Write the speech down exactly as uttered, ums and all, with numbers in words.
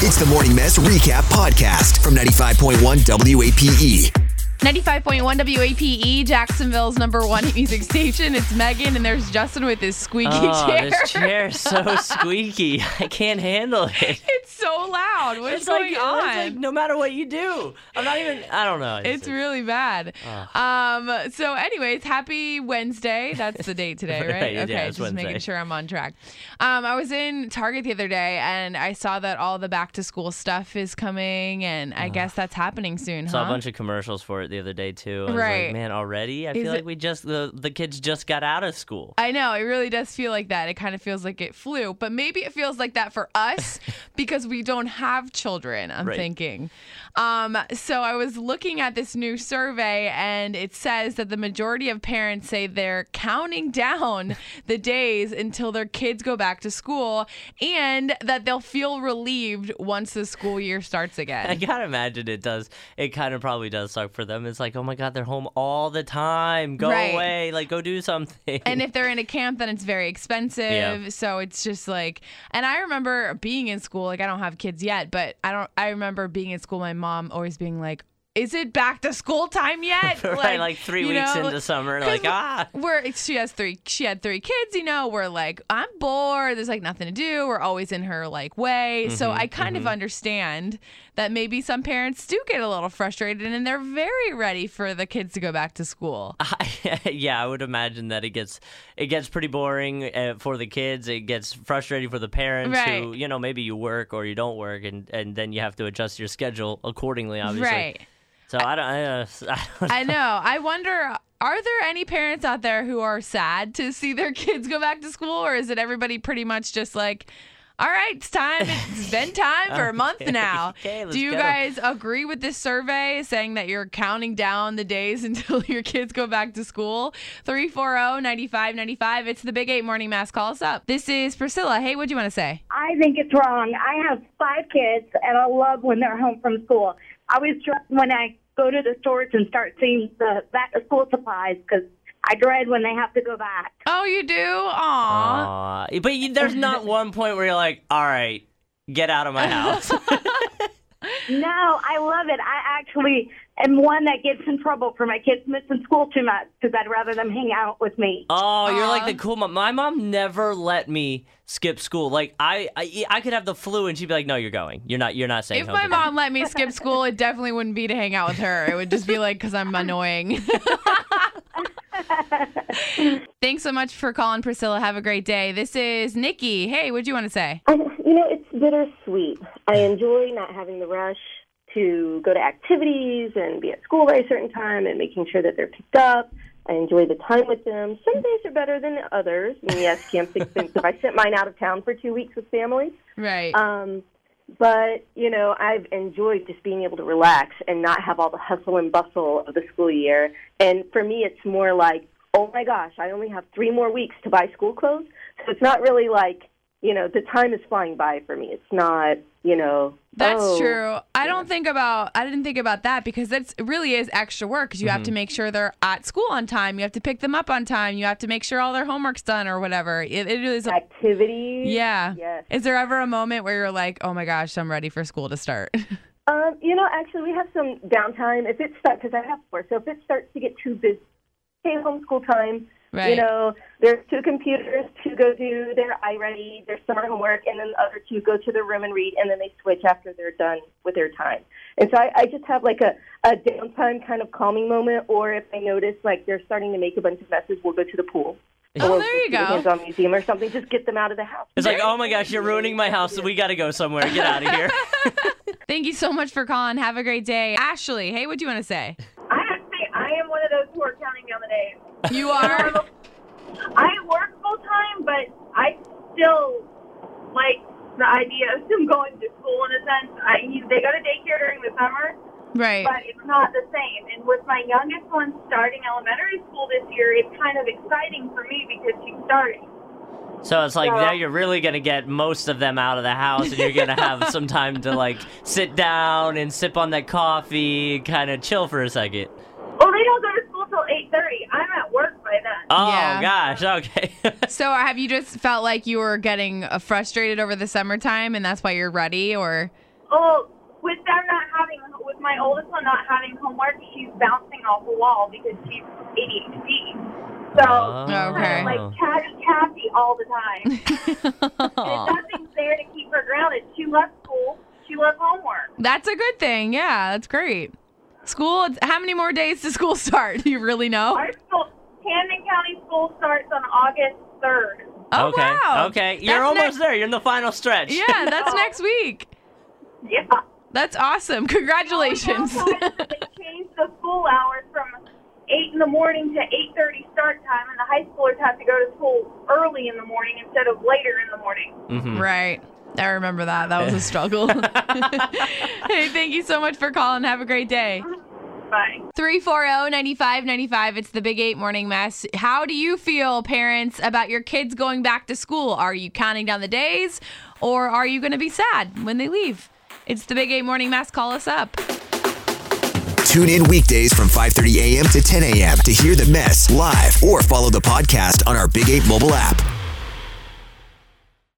It's the Morning Mess Recap Podcast from ninety-five point one W A P E. ninety-five point one W A P E, Jacksonville's number one music station. It's Megan, and there's Justin with his squeaky oh, chair. This chair's so squeaky. I can't handle it. It's so loud. What's it's going like, on? It's like no matter what you do. I'm not even, I don't know. It's, it's really bad. Oh. Um. So anyways, happy Wednesday. That's the date today, right? right okay, yeah, just Wednesday. Making sure I'm on track. Um. I was in Target the other day, and I saw that all the back-to-school stuff is coming, and I oh. guess that's happening soon, saw huh? Saw a bunch of commercials for it the other day too. I right. was like, man, already? I Is feel like it, we just the, the kids just got out of school. I know, it really does feel like that. It kind of feels like it flew, but maybe it feels like that for us because we don't have children, I'm right. thinking. Um, so I was looking at this new survey, and it says that the majority of parents say they're counting down the days until their kids go back to school, and that they'll feel relieved once the school year starts again. I gotta imagine it does. It kind of probably does suck for them. It's like, oh my God, they're home all the time. Go right. away. Like, go do something. And if they're in a camp, then it's very expensive. Yeah. So it's just like, and I remember being in school, like I don't have kids yet, but I don't, I remember being in school, my mom always being like, is it back to school time yet? Like, right, like three weeks know, into summer, like ah. We're she has three. She had three kids. You know, we're like I'm bored. There's like nothing to do. We're always in her like way. Mm-hmm, so I kind mm-hmm. of understand that maybe some parents do get a little frustrated, and they're very ready for the kids to go back to school. I, yeah, I would imagine that it gets it gets pretty boring uh, for the kids. It gets frustrating for the parents right. who you know maybe you work or you don't work, and and then you have to adjust your schedule accordingly. Obviously. Right. So I don't, I, uh, I don't know. I know. I wonder, are there any parents out there who are sad to see their kids go back to school? Or is it everybody pretty much just like, all right, it's time. It's been time for a month now. Okay, let's do you go. Guys agree with this survey saying that you're counting down the days until your kids go back to school? three four zero, nine five nine five. It's the Big Eight Morning Mass. Call us up. This is Priscilla. Hey, what do you want to say? I think it's wrong. I have five kids, and I love when they're home from school. I always dread when I go to the stores and start seeing the back to school supplies because I dread when they have to go back. Oh, you do? Aww. Aww. But you, there's not one point where you're like, all right, get out of my house. No, I love it. I actually am one that gets in trouble for my kids missing school too much because I'd rather them hang out with me. Oh, you're um, like the cool mom. My mom never let me skip school. Like I, I, I could have the flu and she'd be like, "No, you're going. You're not. You're not staying home." If my today. Mom let me skip school, it definitely wouldn't be to hang out with her. It would just be like because I'm annoying. Thanks so much for calling, Priscilla. Have a great day. This is Nikki. Hey, what do you want to say? I, you know, it's bittersweet. I enjoy not having the rush to go to activities and be at school by a certain time and making sure that they're picked up. I enjoy the time with them. Some days are better than others. I mean, yes, camp's expensive. I sent mine out of town for two weeks with family. Right. Um, but, you know, I've enjoyed just being able to relax and not have all the hustle and bustle of the school year. And for me, it's more like, oh, my gosh, I only have three more weeks to buy school clothes. So it's not really like, you know, the time is flying by for me. It's not, you know. That's oh, true. I yeah. don't think about, I didn't think about that because that's, it really is extra work because you mm-hmm. have to make sure they're at school on time. You have to pick them up on time. You have to make sure all their homework's done or whatever. It, it is. Activities. Yeah. Yes. Is there ever a moment where you're like, oh my gosh, I'm ready for school to start? um, you know, actually we have some downtime. If it starts, because I have four, so if it starts to get too busy, stay home school time. Right. You know, there's two computers, two go do their iReady, their summer homework, and then the other two go to their room and read, and then they switch after they're done with their time. And so I, I just have like a, a downtime kind of calming moment, or if I notice like they're starting to make a bunch of messes, we'll go to the pool. Oh, or there you go. Hands on museum or something, just get them out of the house. It's like, oh my gosh, you're ruining my house, so we got to go somewhere. Get out of here. Thank you so much for calling. Have a great day. Ashley, hey, what do you want to say? I have to say, I am one of those who are counting down the days. You are? I work full-time, but I still like the idea of them going to school in a sense. I, they go to daycare during the summer, right? But it's not the same. And with my youngest one starting elementary school this year, it's kind of exciting for me because she's starting. So it's like, now you're really going to get most of them out of the house, and you're going to have some time to like sit down and sip on that coffee, kind of chill for a second. Well, they don't go to school till eight thirty. I'm at work by then. Oh, yeah. Gosh. Okay. So have you just felt like you were getting frustrated over the summertime, and that's why you're ready, or? oh, with them not having, with my oldest one not having homework, she's bouncing off the wall because she's A D H D. So, oh, okay. Kind of like catty Cathy all the time. And nothing's there to keep her grounded. She loves school. She loves homework. That's a good thing. Yeah, that's great. School, how many more days does school start? Do you really know? Our school, Camden County School, starts on August third. Oh, okay. Wow. Okay. You're that's almost next- there. You're in the final stretch. Yeah, that's next week. Yeah. That's awesome. Congratulations. Oh, yeah, they changed the school hours from eight in the morning to eight thirty start time, and the high schoolers have to go to school early in the morning instead of later in the morning. Mm-hmm. Right. I remember that. That was a struggle. Hey, thank you so much for calling. Have a great day. Bye. three four zero, nine five nine five. It's the Big Eight Morning Mess. How do you feel, parents, about your kids going back to school? Are you counting down the days, or are you going to be sad when they leave? It's the Big Eight Morning Mess. Call us up. Tune in weekdays from five thirty a.m. to ten a.m. to hear The Mess live or follow the podcast on our Big eight mobile app.